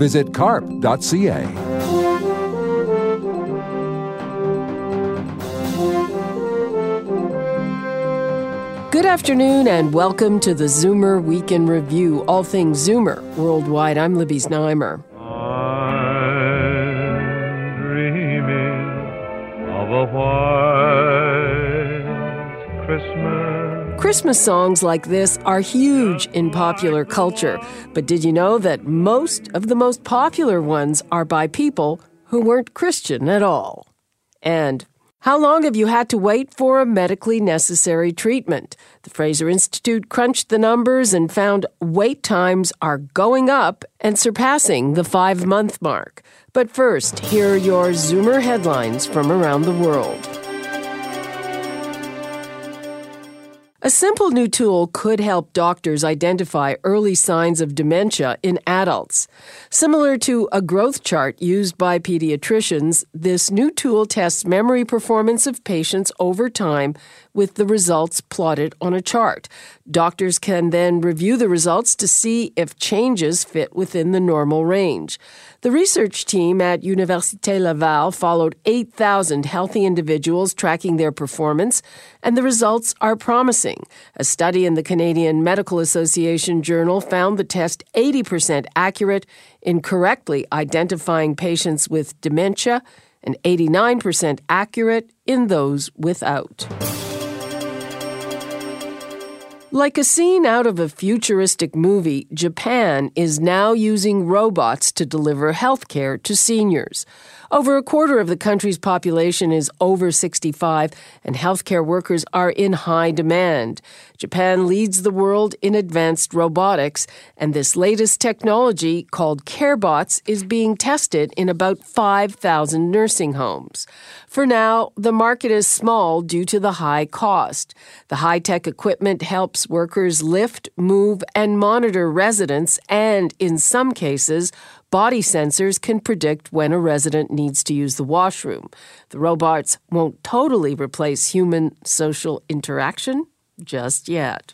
Visit carp.ca. Good afternoon and welcome to the Zoomer Week in Review, all things Zoomer. Worldwide, I'm Libby Znaimer. I'm dreaming of a white Christmas. Christmas songs like this are huge in popular culture, but did you know that most of the most popular ones are by people who weren't Christian at all? And how long have you had to wait for a medically necessary treatment? The Fraser Institute crunched the numbers and found wait times are going up and surpassing the 5-month mark. But first, here are your Zoomer headlines from around the world. A simple new tool could help doctors identify early signs of dementia in adults. Similar to a growth chart used by pediatricians, this new tool tests memory performance of patients over time with the results plotted on a chart. Doctors can then review the results to see if changes fit within the normal range. The research team at Université Laval followed 8,000 healthy individuals tracking their performance, and the results are promising. A study in the Canadian Medical Association Journal found the test 80% accurate in correctly identifying patients with dementia and 89% accurate in those without. Like a scene out of a futuristic movie, Japan is now using robots to deliver health care to seniors. Over a quarter of the country's population is over 65, and healthcare workers are in high demand. Japan leads the world in advanced robotics, and this latest technology, called CareBots, is being tested in about 5,000 nursing homes. For now, the market is small due to the high cost. The high-tech equipment helps workers lift, move, and monitor residents, and in some cases, body sensors can predict when a resident needs to use the washroom. The robots won't totally replace human social interaction just yet.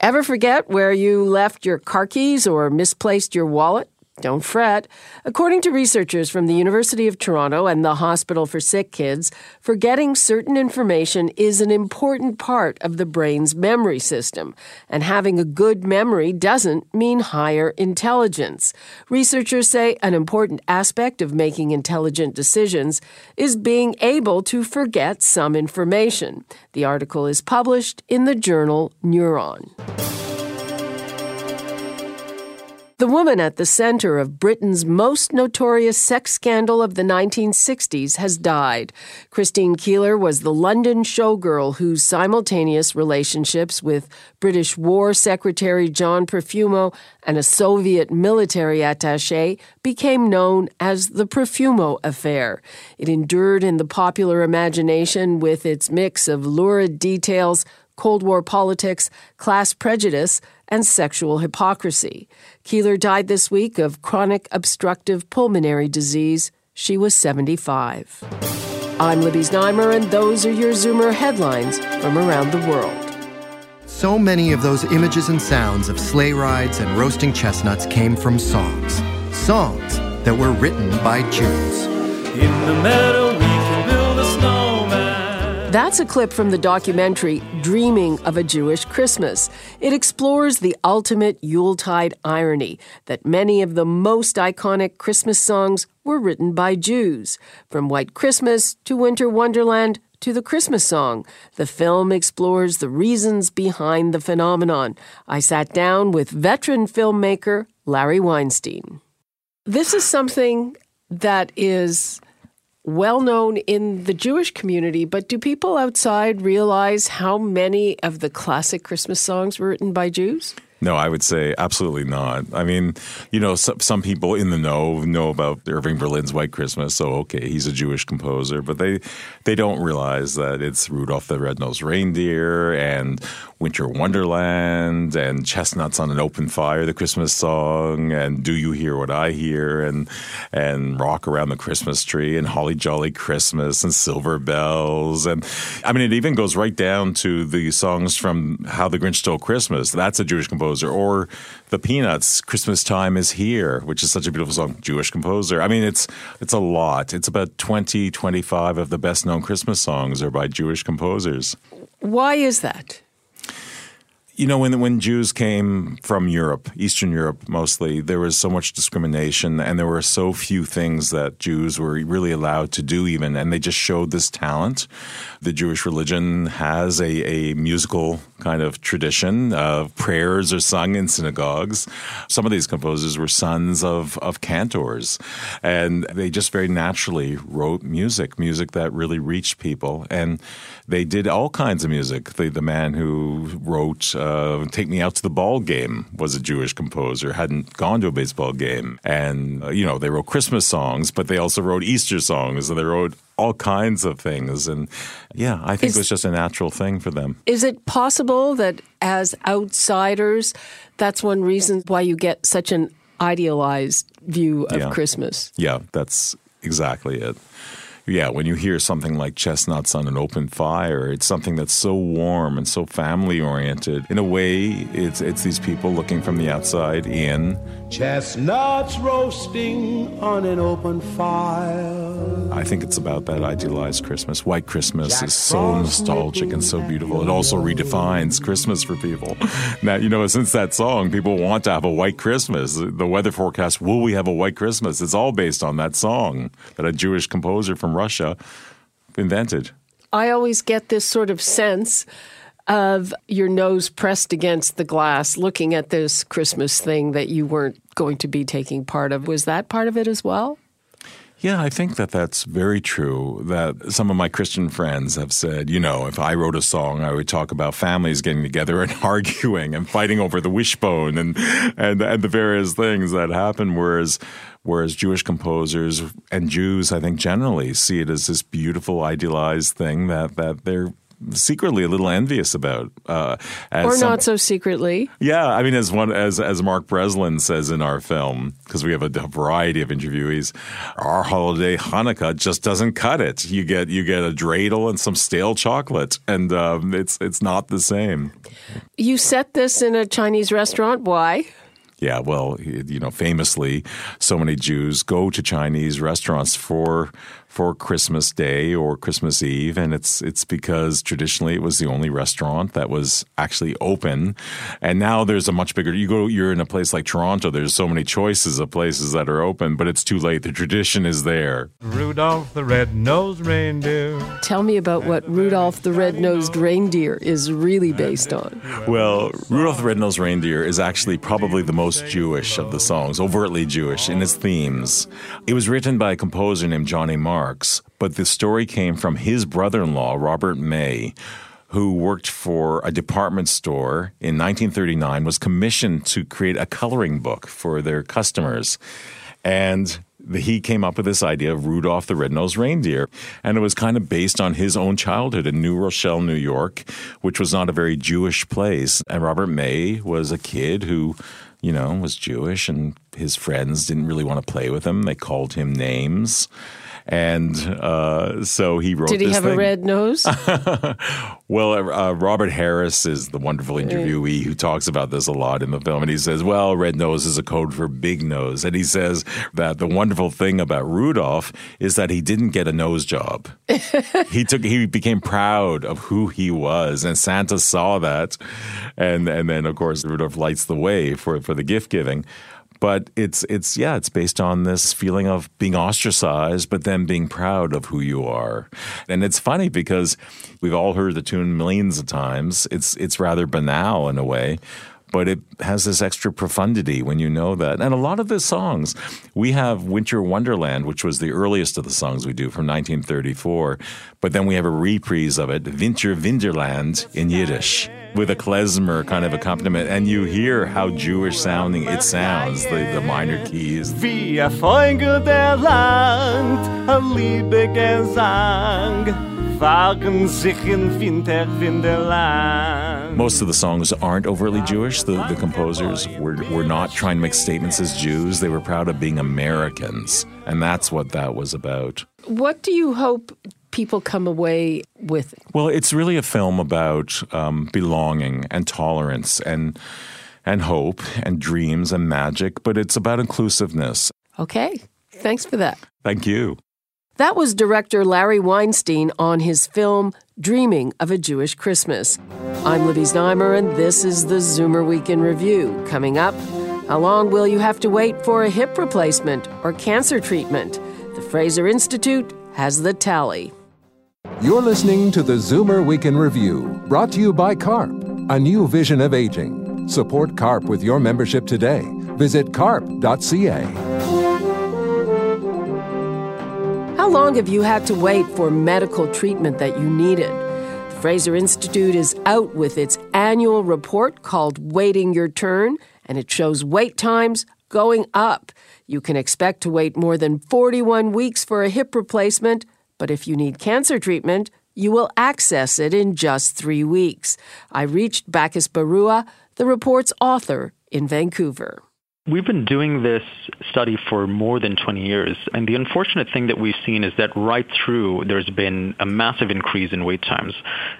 Ever forget where you left your car keys or misplaced your wallet? Don't fret. According to researchers from the University of Toronto and the Hospital for Sick Kids, forgetting certain information is an important part of the brain's memory system, and having a good memory doesn't mean higher intelligence. Researchers say an important aspect of making intelligent decisions is being able to forget some information. The article is published in the journal Neuron. The woman at the center of Britain's most notorious sex scandal of the 1960s has died. Christine Keeler was the London showgirl whose simultaneous relationships with British War Secretary John Profumo and a Soviet military attaché became known as the Profumo Affair. It endured in the popular imagination with its mix of lurid details, Cold War politics, class prejudice, and sexual hypocrisy. Keeler died this week of chronic obstructive pulmonary disease. She was 75. I'm Libby Znaimer, and those are your Zoomer headlines from around the world. So many of those images and sounds of sleigh rides and roasting chestnuts came from songs. Songs that were written by Jews. In the meadow we can build a snowman. That's a clip from the documentary Dreaming of a Jewish Christmas. It explores the ultimate Yuletide irony that many of the most iconic Christmas songs were written by Jews. From White Christmas to Winter Wonderland to the Christmas song, the film explores the reasons behind the phenomenon. I sat down with veteran filmmaker Larry Weinstein. This is something that is well known in the Jewish community, but do people outside realize how many of the classic Christmas songs were written by Jews? No, I would say absolutely not. I mean, you know, some people in the know about Irving Berlin's White Christmas, so okay, he's a Jewish composer, but they don't realize that it's Rudolph the Red-Nosed Reindeer and Winter Wonderland and Chestnuts on an Open Fire, the Christmas song, and Do You Hear What I Hear, and Rock Around the Christmas Tree and Holly Jolly Christmas and Silver Bells. And I mean, it even goes right down to the songs from How the Grinch Stole Christmas. That's a Jewish composer. Or the Peanuts, Christmas Time is Here, which is such a beautiful song, Jewish composer. I mean, it's a lot. It's about 20, 25 of the best-known Christmas songs are by Jewish composers. Why is that? You know, when Jews came from Europe, Eastern Europe mostly, there was so much discrimination and there were so few things that Jews were really allowed to do even, and they just showed this talent. The Jewish religion has a musical kind of tradition. Prayers are sung in synagogues. Some of these composers were sons of cantors, and they just very naturally wrote music that really reached people, and they did all kinds of music. The man who wrote Take Me Out to the Ball Game was a Jewish composer, hadn't gone to a baseball game. And, you know, they wrote Christmas songs, but they also wrote Easter songs, and they wrote all kinds of things. And, yeah, I think it was just a natural thing for them. Is it possible that as outsiders, that's one reason why you get such an idealized view of Christmas? Yeah, that's exactly it. Yeah, when you hear something like Chestnuts on an Open Fire, it's something that's so warm and so family-oriented. In a way, it's these people looking from the outside in. Chestnuts roasting on an open fire. I think it's about that idealized Christmas. White Christmas Jack is so nostalgic and so beautiful. It also redefines Christmas for people. Now, you know, since that song, people want to have a white Christmas. The weather forecast, will we have a white Christmas? It's all based on that song that a Jewish composer from Russia invented. I always get this sort of sense of your nose pressed against the glass looking at this Christmas thing that you weren't going to be taking part of. Was that part of it as well? Yeah, I think that that's very true, that some of my Christian friends have said, you know, if I wrote a song, I would talk about families getting together and arguing and fighting over the wishbone and the various things that happen, whereas Jewish composers and Jews, I think, generally see it as this beautiful, idealized thing that they're secretly a little envious about. Not so secretly. Yeah, I mean, as Mark Breslin says in our film, because we have a variety of interviewees, our holiday Hanukkah just doesn't cut it. You get a dreidel and some stale chocolate, and it's not the same. You set this in a Chinese restaurant. Why? Yeah, well, you know, famously, so many Jews go to Chinese restaurants for Christmas Day or Christmas Eve, and it's because traditionally it was the only restaurant that was actually open. And now there's a much bigger. You're in a place like Toronto. There's so many choices of places that are open, but it's too late. The tradition is there. Rudolph the Red-Nosed Reindeer. Tell me about what Rudolph the Red-Nosed Reindeer is really based on. Well, Rudolph the Red-Nosed Reindeer is actually probably the most Jewish of the songs, overtly Jewish in its themes. It was written by a composer named Johnny Marr, but the story came from his brother-in-law, Robert May, who worked for a department store in 1939, was commissioned to create a coloring book for their customers. And he came up with this idea of Rudolph the Red-Nosed Reindeer. And it was kind of based on his own childhood in New Rochelle, New York, which was not a very Jewish place. And Robert May was a kid who, you know, was Jewish, and his friends didn't really want to play with him. They called him names. And so he wrote this thing. Did he have a red nose? Well, Robert Harris is the wonderful interviewee who talks about this a lot in the film. And he says, well, red nose is a code for big nose. And he says that the wonderful thing about Rudolph is that he didn't get a nose job. He became proud of who he was. And Santa saw that. And then, of course, Rudolph lights the way for the gift giving. But it's based on this feeling of being ostracized, but then being proud of who you are. And it's funny because we've all heard the tune millions of times. It's rather banal in a way. but it has this extra profundity when you know that. And a lot of the songs, we have Winter Wonderland, which was the earliest of the songs we do from 1934, but then we have a reprise of it, Winter Wonderland in Yiddish, with a klezmer kind of accompaniment, and you hear how Jewish sounding it sounds, the minor keys. Wie ein Feuer der Land, ein Liebegesang. Most of the songs aren't overtly Jewish. The composers were not trying to make statements as Jews. They were proud of being Americans, and that's what that was about. What do you hope people come away with? Well, it's really a film about belonging and tolerance and hope and dreams and magic, but it's about inclusiveness. Okay. Thanks for that. Thank you. That was director Larry Weinstein on his film, Dreaming of a Jewish Christmas. I'm Libby Znaimer, and this is the Zoomer Week in Review. Coming up, how long will you have to wait for a hip replacement or cancer treatment? The Fraser Institute has the tally. You're listening to the Zoomer Week in Review, brought to you by CARP, a new vision of aging. Support CARP with your membership today. Visit carp.ca. How long have you had to wait for medical treatment that you needed? The Fraser Institute is out with its annual report called Waiting Your Turn, and it shows wait times going up. You can expect to wait more than 41 weeks for a hip replacement, but if you need cancer treatment, you will access it in just 3 weeks. I reached Bacchus Barua, the report's author, in Vancouver. We've been doing this study for more than 20 years, and the unfortunate thing that we've seen is that right through, there's been a massive increase in wait times.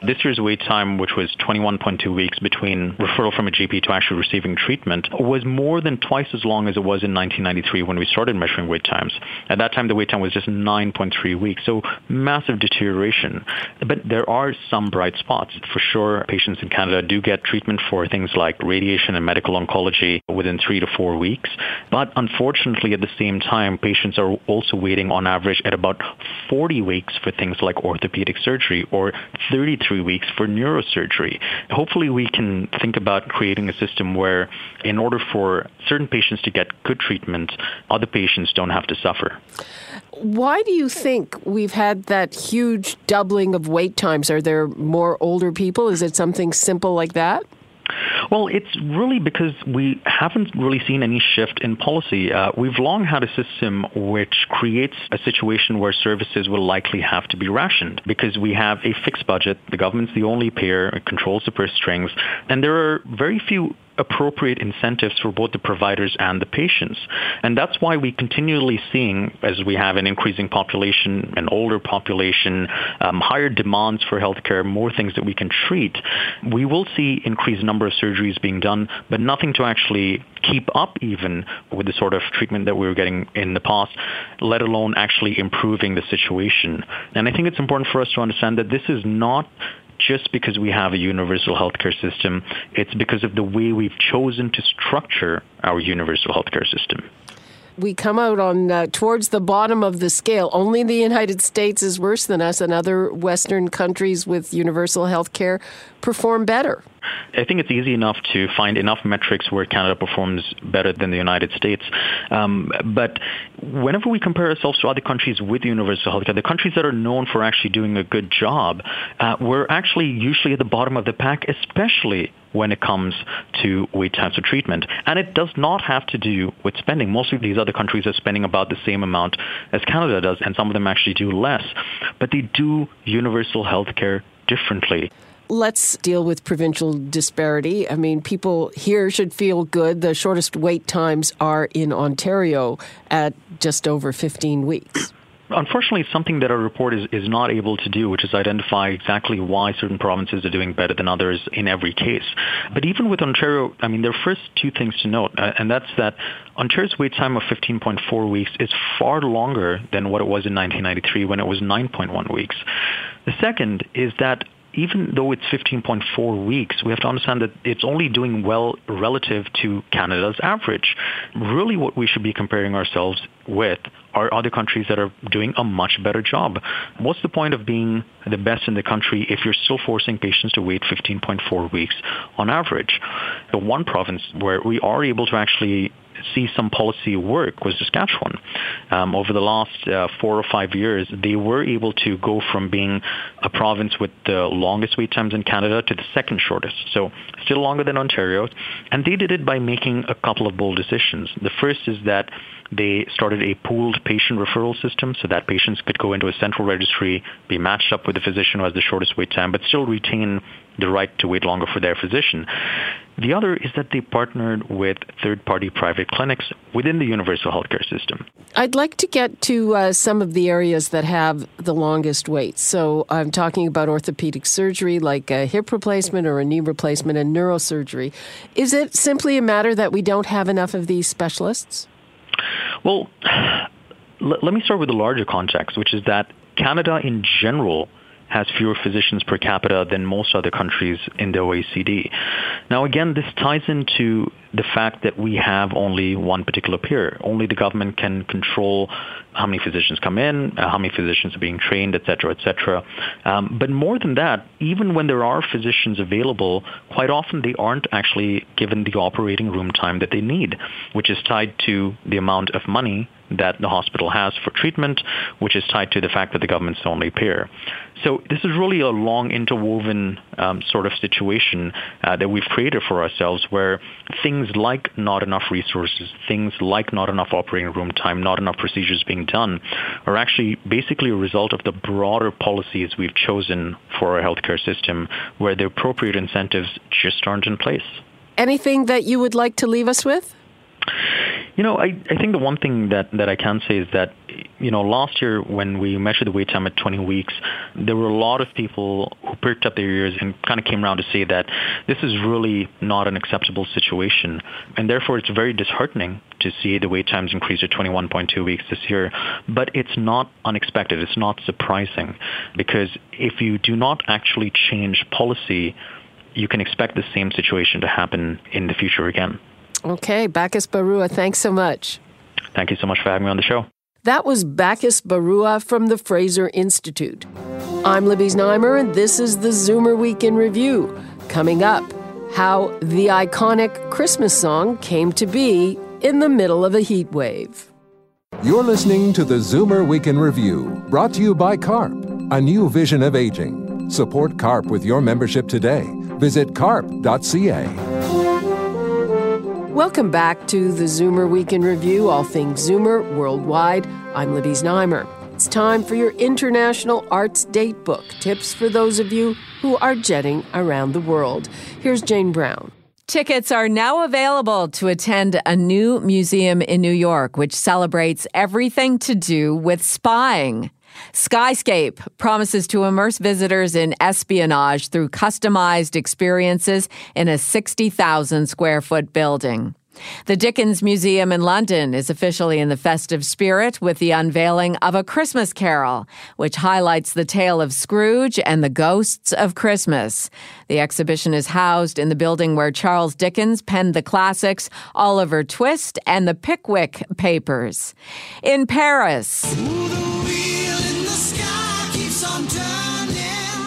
This year's wait time, which was 21.2 weeks between referral from a GP to actually receiving treatment, was more than twice as long as it was in 1993 when we started measuring wait times. At that time, the wait time was just 9.3 weeks, so massive deterioration. But there are some bright spots. For sure, patients in Canada do get treatment for things like radiation and medical oncology within 3 to 4 weeks. But unfortunately, at the same time, patients are also waiting on average at about 40 weeks for things like orthopedic surgery or 33 weeks for neurosurgery. Hopefully, we can think about creating a system where in order for certain patients to get good treatment, other patients don't have to suffer. Why do you think we've had that huge doubling of wait times? Are there more older people? Is it something simple like that? Well, it's really because we haven't really seen any shift in policy. We've long had a system which creates a situation where services will likely have to be rationed because we have a fixed budget. The government's the only payer. It controls the purse strings. And there are very few appropriate incentives for both the providers and the patients. And that's why we continually seeing, as we have an increasing population, an older population, higher demands for healthcare, more things that we can treat, we will see increased number of surgeries being done, but nothing to actually keep up even with the sort of treatment that we were getting in the past, let alone actually improving the situation. And I think it's important for us to understand that this is not just because we have a universal healthcare system, it's because of the way we've chosen to structure our universal healthcare system. We come out on towards the bottom of the scale. Only the United States is worse than us, and other Western countries with universal healthcare perform better. I think it's easy enough to find enough metrics where Canada performs better than the United States. But whenever we compare ourselves to other countries with universal healthcare, the countries that are known for actually doing a good job, we're actually usually at the bottom of the pack, especially when it comes to wait times for treatment. And it does not have to do with spending. Most of these other countries are spending about the same amount as Canada does, and some of them actually do less. But they do universal healthcare differently. Let's deal with provincial disparity. I mean, people here should feel good. The shortest wait times are in Ontario at just over 15 weeks. Unfortunately, it's something that our report is not able to do, which is identify exactly why certain provinces are doing better than others in every case. But even with Ontario, I mean, there are first two things to note, and that's that Ontario's wait time of 15.4 weeks is far longer than what it was in 1993 when it was 9.1 weeks. The second is that even though it's 15.4 weeks, we have to understand that it's only doing well relative to Canada's average. Really what we should be comparing ourselves with are other countries that are doing a much better job. What's the point of being the best in the country if you're still forcing patients to wait 15.4 weeks on average? The one province where we are able to actually see some policy work was Saskatchewan. Over the last 4 or 5 years, they were able to go from being a province with the longest wait times in Canada to the second shortest, so still longer than Ontario. And they did it by making a couple of bold decisions. The first is that they started a pooled patient referral system so that patients could go into a central registry, be matched up with the physician who has the shortest wait time, but still retain the right to wait longer for their physician. The other is that they partnered with third-party private clinics within the universal healthcare system. I'd like to get to some of the areas that have the longest waits. So I'm talking about orthopedic surgery, like a hip replacement or a knee replacement, and neurosurgery. Is it simply a matter that we don't have enough of these specialists? Well, let me start with the larger context, which is that Canada in general has fewer physicians per capita than most other countries in the OECD. Now, again, this ties into the fact that we have only one particular peer. Only the government can control how many physicians come in, how many physicians are being trained, et cetera, et cetera. But more than that, even when there are physicians available, quite often they aren't actually given the operating room time that they need, which is tied to the amount of money that the hospital has for treatment, which is tied to the fact that the government's the only peer. So this is really a long interwoven sort of situation that we've created for ourselves, where things like not enough resources, things like not enough operating room time, not enough procedures being done are actually basically a result of the broader policies we've chosen for our healthcare system, where the appropriate incentives just aren't in place. Anything that you would like to leave us with? You know, I think the one thing that I can say is that, you know, last year when we measured the wait time at 20 weeks, there were a lot of people who perked up their ears and kind of came around to say that this is really not an acceptable situation. And therefore, it's very disheartening to see the wait times increase to 21.2 weeks this year. But it's not unexpected. It's not surprising, because if you do not actually change policy, you can expect the same situation to happen in the future again. Okay, Bacchus Barua, thanks so much. Thank you so much for having me on the show. That was Bacchus Barua from the Fraser Institute. I'm Libby Znaimer, and this is the Zoomer Week in Review. Coming up, how the iconic Christmas song came to be in the middle of a heat wave. You're listening to the Zoomer Week in Review, brought to you by CARP, a new vision of aging. Support CARP with your membership today. Visit carp.ca. Welcome back to the Zoomer Week in Review, all things Zoomer worldwide. I'm Libby Znaimer. It's time for your International Arts Datebook, tips for those of you who are jetting around the world. Here's Jane Brown. Tickets are now available to attend a new museum in New York, which celebrates everything to do with spying. Skyscape promises to immerse visitors in espionage through customized experiences in a 60,000-square-foot building. The Dickens Museum in London is officially in the festive spirit with the unveiling of A Christmas Carol, which highlights the tale of Scrooge and the ghosts of Christmas. The exhibition is housed in the building where Charles Dickens penned the classics Oliver Twist and the Pickwick Papers. In Paris...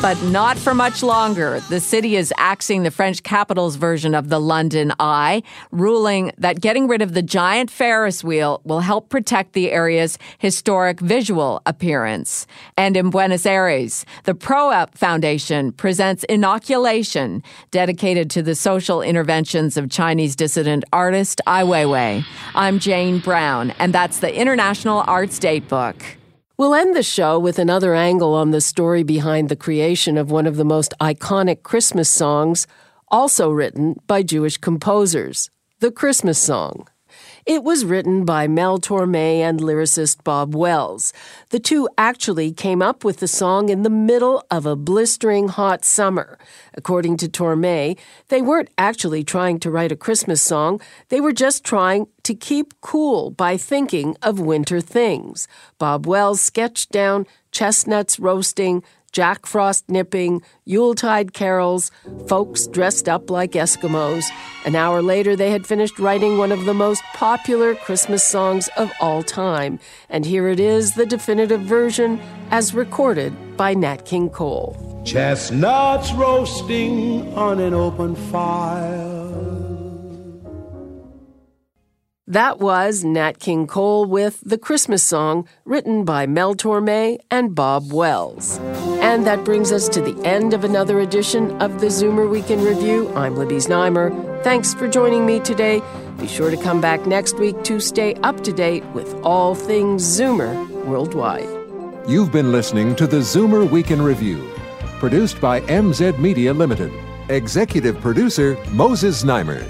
But not for much longer. The city is axing the French capital's version of the London Eye, ruling that getting rid of the giant Ferris wheel will help protect the area's historic visual appearance. And in Buenos Aires, the ProUp Foundation presents Inoculation, dedicated to the social interventions of Chinese dissident artist Ai Weiwei. I'm Jane Brown, and that's the International Arts Datebook. We'll end the show with another angle on the story behind the creation of one of the most iconic Christmas songs, also written by Jewish composers, The Christmas Song. It was written by Mel Torme and lyricist Bob Wells. The two actually came up with the song in the middle of a blistering hot summer. According to Torme, they weren't actually trying to write a Christmas song. They were just trying to keep cool by thinking of winter things. Bob Wells sketched down chestnuts roasting, Jack Frost nipping, Yuletide carols, folks dressed up like Eskimos. An hour later, they had finished writing one of the most popular Christmas songs of all time. And here it is, the definitive version, as recorded by Nat King Cole. Chestnuts roasting on an open fire. That was Nat King Cole with The Christmas Song, written by Mel Torme and Bob Wells. And that brings us to the end of another edition of the Zoomer Week in Review. I'm Libby Znaimer. Thanks for joining me today. Be sure to come back next week to stay up to date with all things Zoomer worldwide. You've been listening to the Zoomer Week in Review, produced by MZ Media Limited. Executive producer Moses Znaimer.